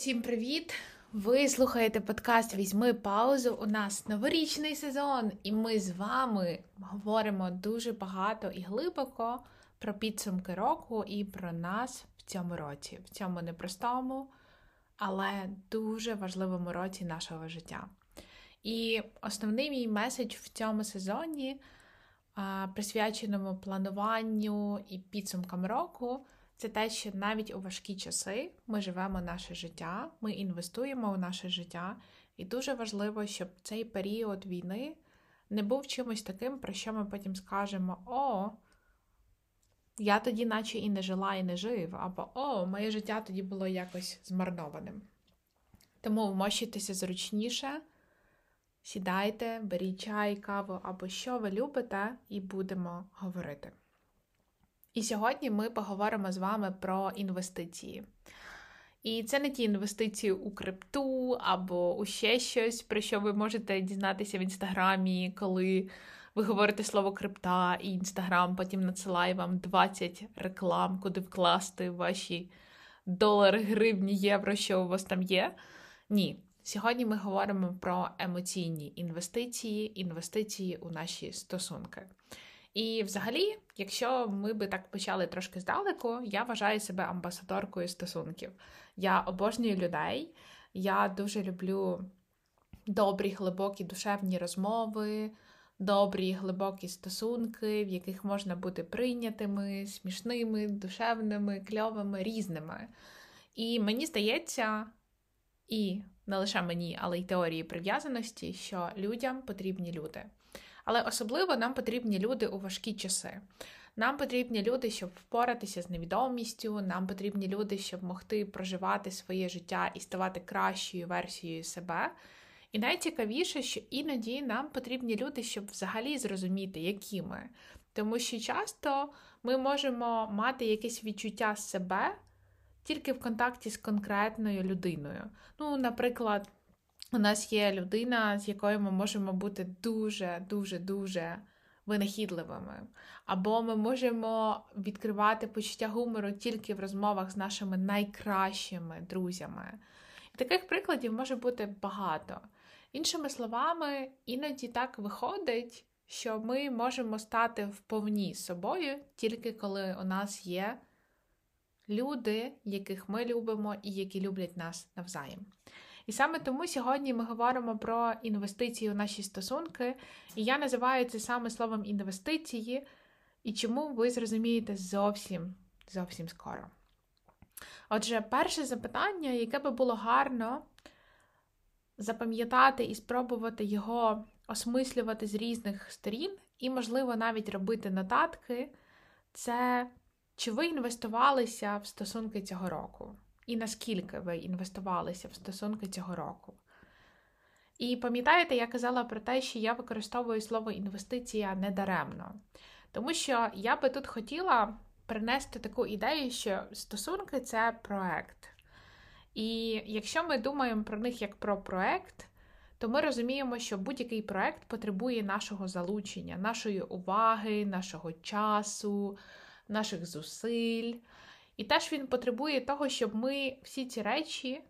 Всім привіт! Ви слухаєте подкаст «Візьми паузу». У нас новорічний сезон, і ми з вами говоримо дуже багато і глибоко про підсумки року і про нас в цьому році. В цьому непростому, але дуже важливому році нашого життя. І основний мій меседж в цьому сезоні, присвяченому плануванню і підсумкам року, це те, що навіть у важкі часи ми живемо наше життя, ми інвестуємо у наше життя. І дуже важливо, щоб цей період війни не був чимось таким, про що ми потім скажемо «О, я тоді наче і не жила, і не жив», або «О, моє життя тоді було якось змарнованим». Тому вмощуйтеся зручніше, сідайте, беріть чай, каву або що ви любите, і будемо говорити. І сьогодні ми поговоримо з вами про інвестиції. І це не ті інвестиції у крипту або у ще щось, про що ви можете дізнатися в Інстаграмі, коли ви говорите слово «крипта», і Інстаграм потім надсилає вам 20 реклам, куди вкласти ваші долари, гривні, євро, що у вас там є. Ні. Сьогодні ми говоримо про емоційні інвестиції, інвестиції у наші стосунки. І взагалі, якщо ми би так почали трошки здалеку, я вважаю себе амбасадоркою стосунків. Я обожнюю людей, я дуже люблю добрі, глибокі душевні розмови, добрі, глибокі стосунки, в яких можна бути прийнятими, смішними, душевними, кльовими, різними. І мені здається, і не лише мені, але й теорії прив'язаності, що людям потрібні люди. Але особливо нам потрібні люди у важкі часи. Нам потрібні люди, щоб впоратися з невідомістю, нам потрібні люди, щоб могти проживати своє життя і ставати кращою версією себе. І найцікавіше, що іноді нам потрібні люди, щоб взагалі зрозуміти, які ми. Тому що часто ми можемо мати якесь відчуття себе тільки в контакті з конкретною людиною. Ну, наприклад, у нас є людина, з якою ми можемо бути дуже-дуже-дуже винахідливими. Або ми можемо відкривати почуття гумору тільки в розмовах з нашими найкращими друзями. І таких прикладів може бути багато. Іншими словами, іноді так виходить, що ми можемо стати вповні собою, тільки коли у нас є люди, яких ми любимо і які люблять нас навзаєм. І саме тому сьогодні ми говоримо про інвестиції у наші стосунки, і я називаю це саме словом «інвестиції», і чому ви зрозумієте зовсім скоро. Отже, перше запитання, яке би було гарно запам'ятати і спробувати його осмислювати з різних сторін, і, можливо, навіть робити нотатки, це чи ви інвестувалися в стосунки цього року? І наскільки ви інвестувалися в стосунки цього року. І пам'ятаєте, я казала про те, що я використовую слово «інвестиція» недаремно. Тому що я би тут хотіла принести таку ідею, що стосунки – це проект. І якщо ми думаємо про них як про проект, то ми розуміємо, що будь-який проект потребує нашого залучення, нашої уваги, нашого часу, наших зусиль. І теж він потребує того, щоб ми всі ці речі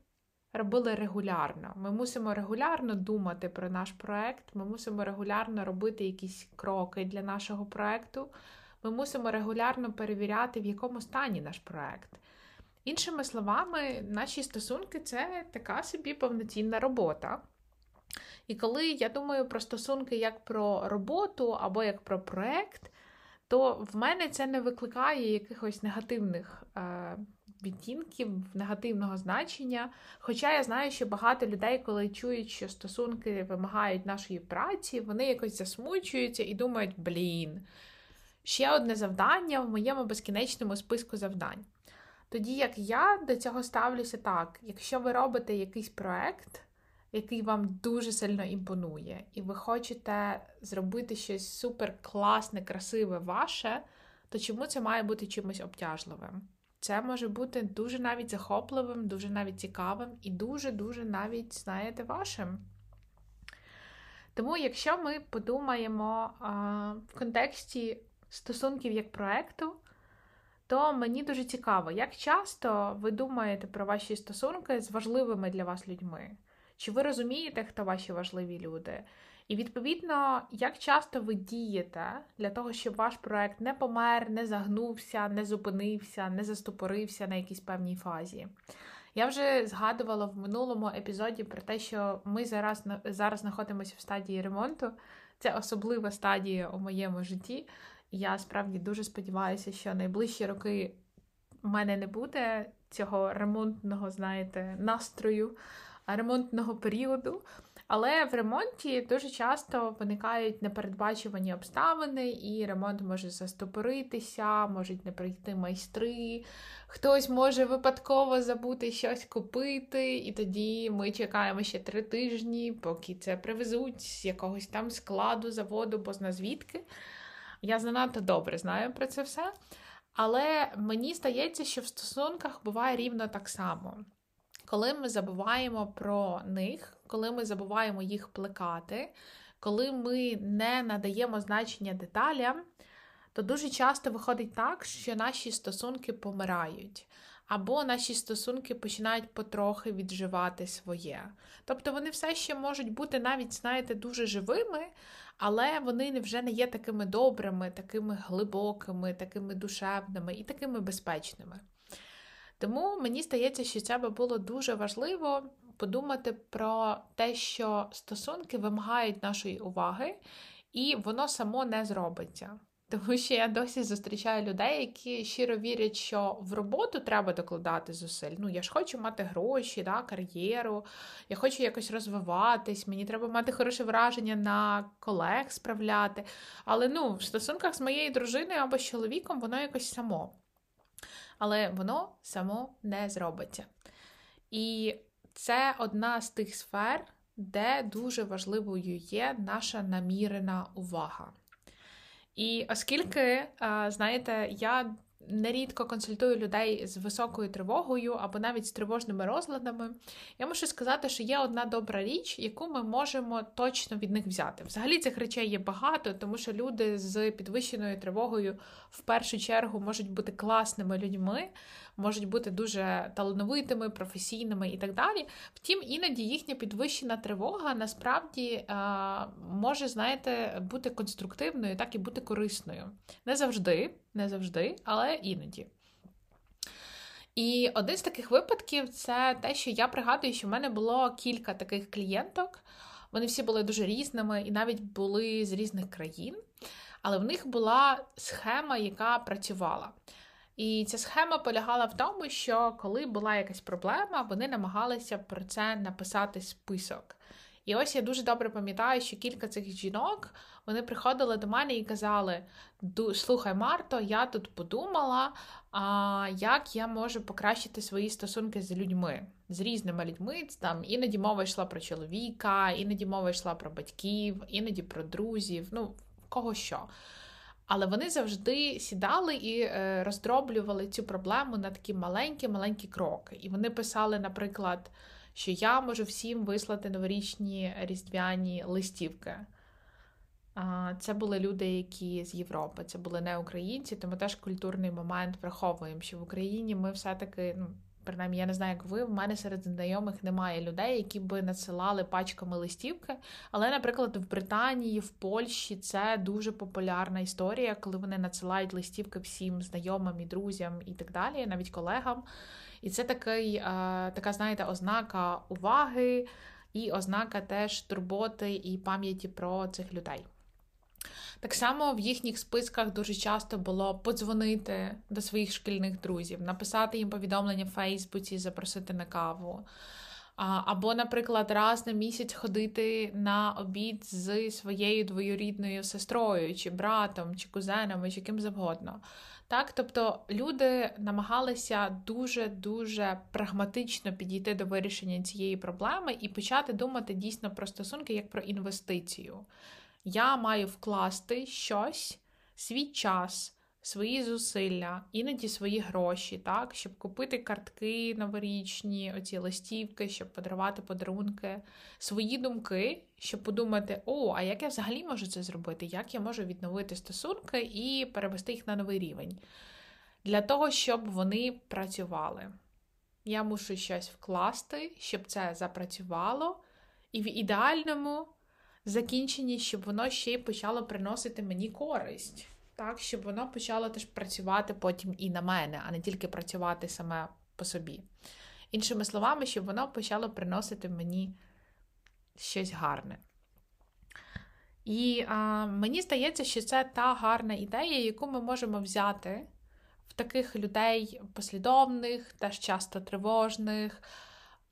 робили регулярно. Ми мусимо регулярно думати про наш проект, ми мусимо регулярно робити якісь кроки для нашого проекту, ми мусимо регулярно перевіряти, в якому стані наш проект. Іншими словами, наші стосунки – це така собі повноцінна робота. І коли я думаю про стосунки як про роботу або як про проект, то в мене це не викликає якихось негативних відтінків, негативного значення. Хоча я знаю, що багато людей, коли чують, що стосунки вимагають нашої праці, вони якось засмучуються і думають, ще одне завдання в моєму безкінечному списку завдань. Тоді як я до цього ставлюся так, якщо ви робите якийсь проект, який вам дуже сильно імпонує, і ви хочете зробити щось супер-класне, красиве ваше, то чому це має бути чимось обтяжливим? Це може бути дуже навіть захопливим, дуже навіть цікавим і дуже-дуже навіть, знаєте, вашим. Тому якщо ми подумаємо в контексті стосунків як проекту, то мені дуже цікаво, як часто ви думаєте про ваші стосунки з важливими для вас людьми? Чи ви розумієте, хто ваші важливі люди? І, відповідно, як часто ви дієте для того, щоб ваш проект не помер, не загнувся, не зупинився, не застопорився на якійсь певній фазі? Я вже згадувала в минулому епізоді про те, що ми зараз знаходимося в стадії ремонту. Це особлива стадія у моєму житті. Я справді дуже сподіваюся, що найближчі роки в мене не буде цього ремонтного, знаєте, настрою, ремонтного періоду. Але в ремонті дуже часто виникають непередбачувані обставини, і ремонт може застопоритися, можуть не прийти майстри, хтось може випадково забути щось купити, і тоді ми чекаємо ще 3 тижні, поки це привезуть з якогось там складу, заводу, бозна звідки. Я занадто добре знаю про це все, але мені здається, що в стосунках буває рівно так само. Коли ми забуваємо про них, коли ми забуваємо їх плекати, коли ми не надаємо значення деталям, то дуже часто виходить так, що наші стосунки помирають. Або наші стосунки починають потрохи відживати своє. Тобто вони все ще можуть бути навіть, знаєте, дуже живими, але вони вже не є такими добрими, такими глибокими, такими душевними і такими безпечними. Тому мені здається, що це би було дуже важливо подумати про те, що стосунки вимагають нашої уваги, і воно само не зробиться. Тому що я досі зустрічаю людей, які щиро вірять, що в роботу треба докладати зусиль. Ну, я ж хочу мати гроші, да, кар'єру, я хочу якось розвиватись, мені треба мати хороше враження на колег справляти. Але, в стосунках з моєю дружиною або з чоловіком воно якось само. Але воно само не зробиться. І це одна з тих сфер, де дуже важливою є наша намірена увага. І оскільки, знаєте, я нерідко консультую людей з високою тривогою або навіть з тривожними розладами, я мушу сказати, що є одна добра річ, яку ми можемо точно від них взяти. Взагалі цих речей є багато, тому що люди з підвищеною тривогою в першу чергу можуть бути класними людьми, можуть бути дуже талановитими, професійними і так далі. Втім, іноді їхня підвищена тривога насправді може, знаєте, бути конструктивною, так і бути корисною. Не завжди, але іноді. І один з таких випадків – це те, що я пригадую, що в мене було кілька таких клієнток. Вони всі були дуже різними і навіть були з різних країн. Але в них була схема, яка працювала. І ця схема полягала в тому, що коли була якась проблема, вони намагалися про це написати список. І ось я дуже добре пам'ятаю, що кілька цих жінок, вони приходили до мене і казали: «Слухай, Марто, я тут подумала, як я можу покращити свої стосунки з людьми, з різними людьми». Там іноді мова йшла про чоловіка, іноді мова йшла про батьків, іноді про друзів, кого що. Але вони завжди сідали і роздроблювали цю проблему на такі маленькі-маленькі кроки. І вони писали, наприклад, що я можу всім вислати новорічні різдвяні листівки. Це були люди, які з Європи, це були не українці, тому теж культурний момент враховуємо, що в Україні ми все-таки, принаймні, я не знаю, як ви, в мене серед знайомих немає людей, які би надсилали пачками листівки, але, наприклад, в Британії, в Польщі це дуже популярна історія, коли вони надсилають листівки всім знайомим і друзям і так далі, навіть колегам. І це така, знаєте, ознака уваги і ознака теж турботи і пам'яті про цих людей. Так само в їхніх списках дуже часто було подзвонити до своїх шкільних друзів, написати їм повідомлення в Фейсбуці, запросити на каву. Або, наприклад, раз на місяць ходити на обід з своєю двоюрідною сестрою, чи братом, чи кузенами, чи ким завгодно. Так, тобто люди намагалися дуже-дуже прагматично підійти до вирішення цієї проблеми і почати думати дійсно про стосунки як про інвестицію. Я маю вкласти щось, свій час, свої зусилля, іноді свої гроші, так, щоб купити картки новорічні, оці листівки, щоб подарувати подарунки, свої думки, щоб подумати, а як я взагалі можу це зробити, як я можу відновити стосунки і перевести їх на новий рівень. для того, щоб вони працювали. Я мушу щось вкласти, щоб це запрацювало, і в ідеальному закінченні, щоб воно ще й почало приносити мені користь. Так, щоб воно почало теж працювати потім і на мене, а не тільки працювати саме по собі. Іншими словами, щоб воно почало приносити мені щось гарне. І мені здається, що це та гарна ідея, яку ми можемо взяти в таких людей послідовних, теж часто тривожних.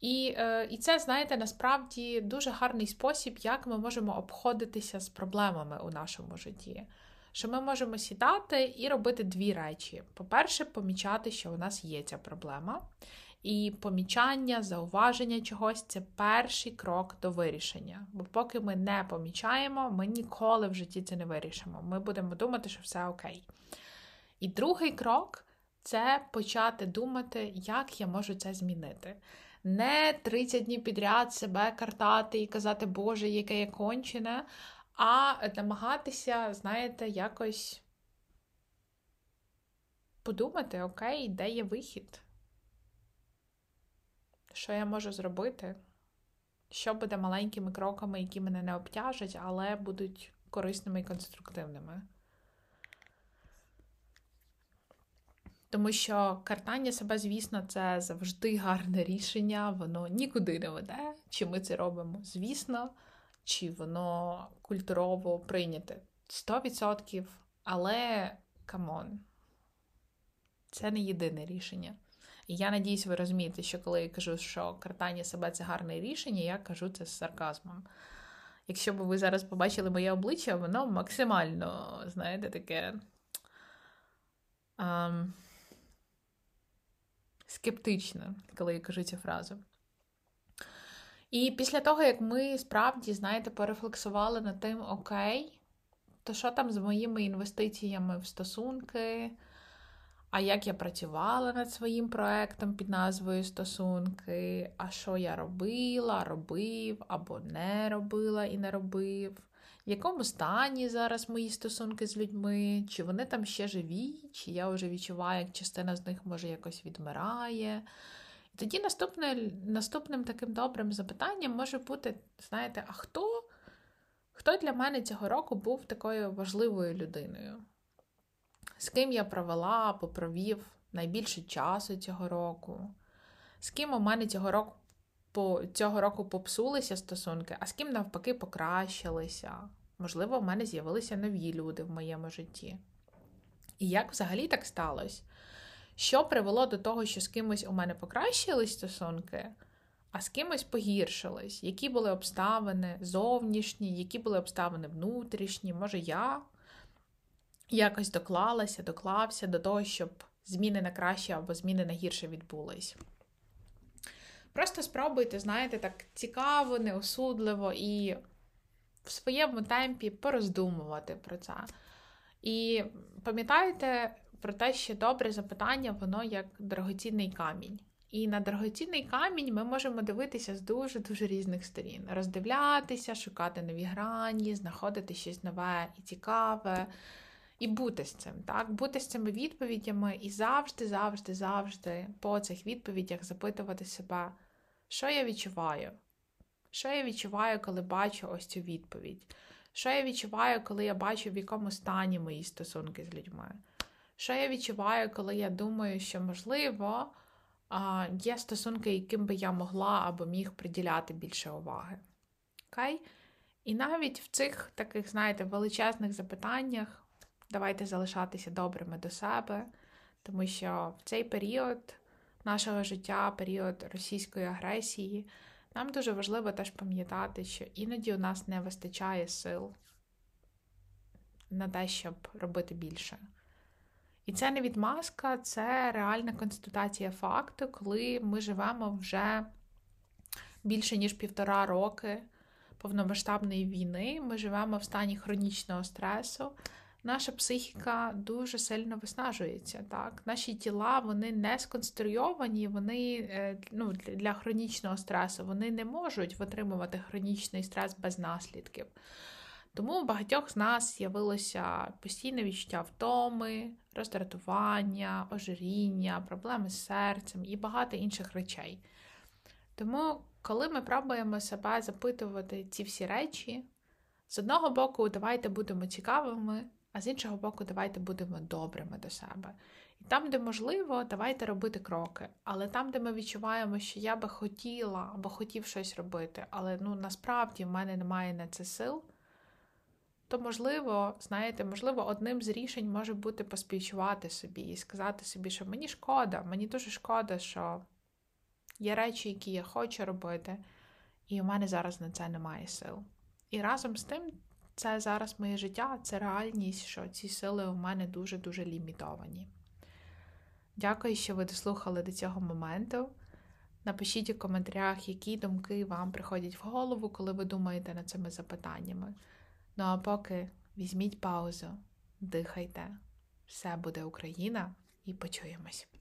І це, знаєте, насправді дуже гарний спосіб, як ми можемо обходитися з проблемами у нашому житті. Що ми можемо сідати і робити дві речі. По-перше, помічати, що у нас є ця проблема. І помічання, зауваження чогось – це перший крок до вирішення. Бо поки ми не помічаємо, ми ніколи в житті це не вирішимо. Ми будемо думати, що все окей. І другий крок – це почати думати, як я можу це змінити. Не 30 днів підряд себе картати і казати, Боже, яке я кончене, а намагатися, знаєте, якось подумати, окей, де є вихід? Що я можу зробити? Що буде маленькими кроками, які мене не обтяжать, але будуть корисними і конструктивними? Тому що картання себе, звісно, це завжди гарне рішення, воно нікуди не веде. Чи ми це робимо? Звісно. Чи воно культурово прийняте? 100%. Але, камон, це не єдине рішення. І я надіюсь, ви розумієте, що коли я кажу, що картання себе – це гарне рішення, я кажу це з сарказмом. Якщо б ви зараз побачили моє обличчя, воно максимально, знаєте, таке скептичне, коли я кажу цю фразу. І після того, як ми справді, знаєте, порефлексували над тим, окей, то що там з моїми інвестиціями в стосунки, а як я працювала над своїм проектом під назвою «Стосунки», а що я робив або не робила і не робив, в якому стані зараз мої стосунки з людьми, чи вони там ще живі, чи я вже відчуваю, як частина з них, може, якось відмирає. Тоді наступним таким добрим запитанням може бути, знаєте, а хто для мене цього року був такою важливою людиною? З ким я провела або провів найбільше часу цього року? З ким у мене цього року попсулися стосунки, а з ким навпаки покращилися? Можливо, у мене з'явилися нові люди в моєму житті. І як взагалі так сталося? Що привело до того, що з кимось у мене покращились стосунки, а з кимось погіршились? Які були обставини зовнішні, які були обставини внутрішні? Може, я якось доклався до того, щоб зміни на краще або зміни на гірше відбулись? Просто спробуйте, знаєте, так цікаво, неосудливо і в своєму темпі пороздумувати про це. І пам'ятайте про те, що добре запитання, воно як дорогоцінний камінь. І на дорогоцінний камінь ми можемо дивитися з дуже-дуже різних сторін. Роздивлятися, шукати нові грані, знаходити щось нове і цікаве. І бути з цим, так? Бути з цими відповідями і завжди по цих відповідях запитувати себе, що я відчуваю? Що я відчуваю, коли бачу ось цю відповідь? Що я відчуваю, коли я бачу, в якому стані мої стосунки з людьми? Що я відчуваю, коли я думаю, що, можливо, є стосунки, яким би я могла або міг приділяти більше уваги. Окей? І навіть в цих таких, знаєте, величезних запитаннях давайте залишатися добрими до себе, тому що в цей період нашого життя, період російської агресії, нам дуже важливо теж пам'ятати, що іноді у нас не вистачає сил на те, щоб робити більше. І це не відмазка, це реальна констатація факту, коли ми живемо вже більше ніж 1,5 роки повномасштабної війни, ми живемо в стані хронічного стресу, наша психіка дуже сильно виснажується, так? Наші тіла, вони не сконструйовані, вони для хронічного стресу, вони не можуть витримувати хронічний стрес без наслідків. Тому у багатьох з нас з'явилося постійне відчуття втоми, роздратування, ожиріння, проблеми з серцем і багато інших речей. Тому, коли ми пробуємо себе запитувати ці всі речі, з одного боку, давайте будемо цікавими, а з іншого боку, давайте будемо добрими до себе. І там, де можливо, давайте робити кроки. Але там, де ми відчуваємо, що я би хотіла або хотів щось робити, але насправді в мене немає на це сил, то можливо, одним з рішень може бути поспівчувати собі і сказати собі, що мені шкода, мені дуже шкода, що є речі, які я хочу робити, і у мене зараз на це немає сил. І разом з тим, це зараз моє життя, це реальність, що ці сили у мене дуже-дуже лімітовані. Дякую, що ви дослухали до цього моменту. Напишіть у коментарях, які думки вам приходять в голову, коли ви думаєте над цими запитаннями. А поки візьміть паузу, дихайте, все буде Україна і почуємось.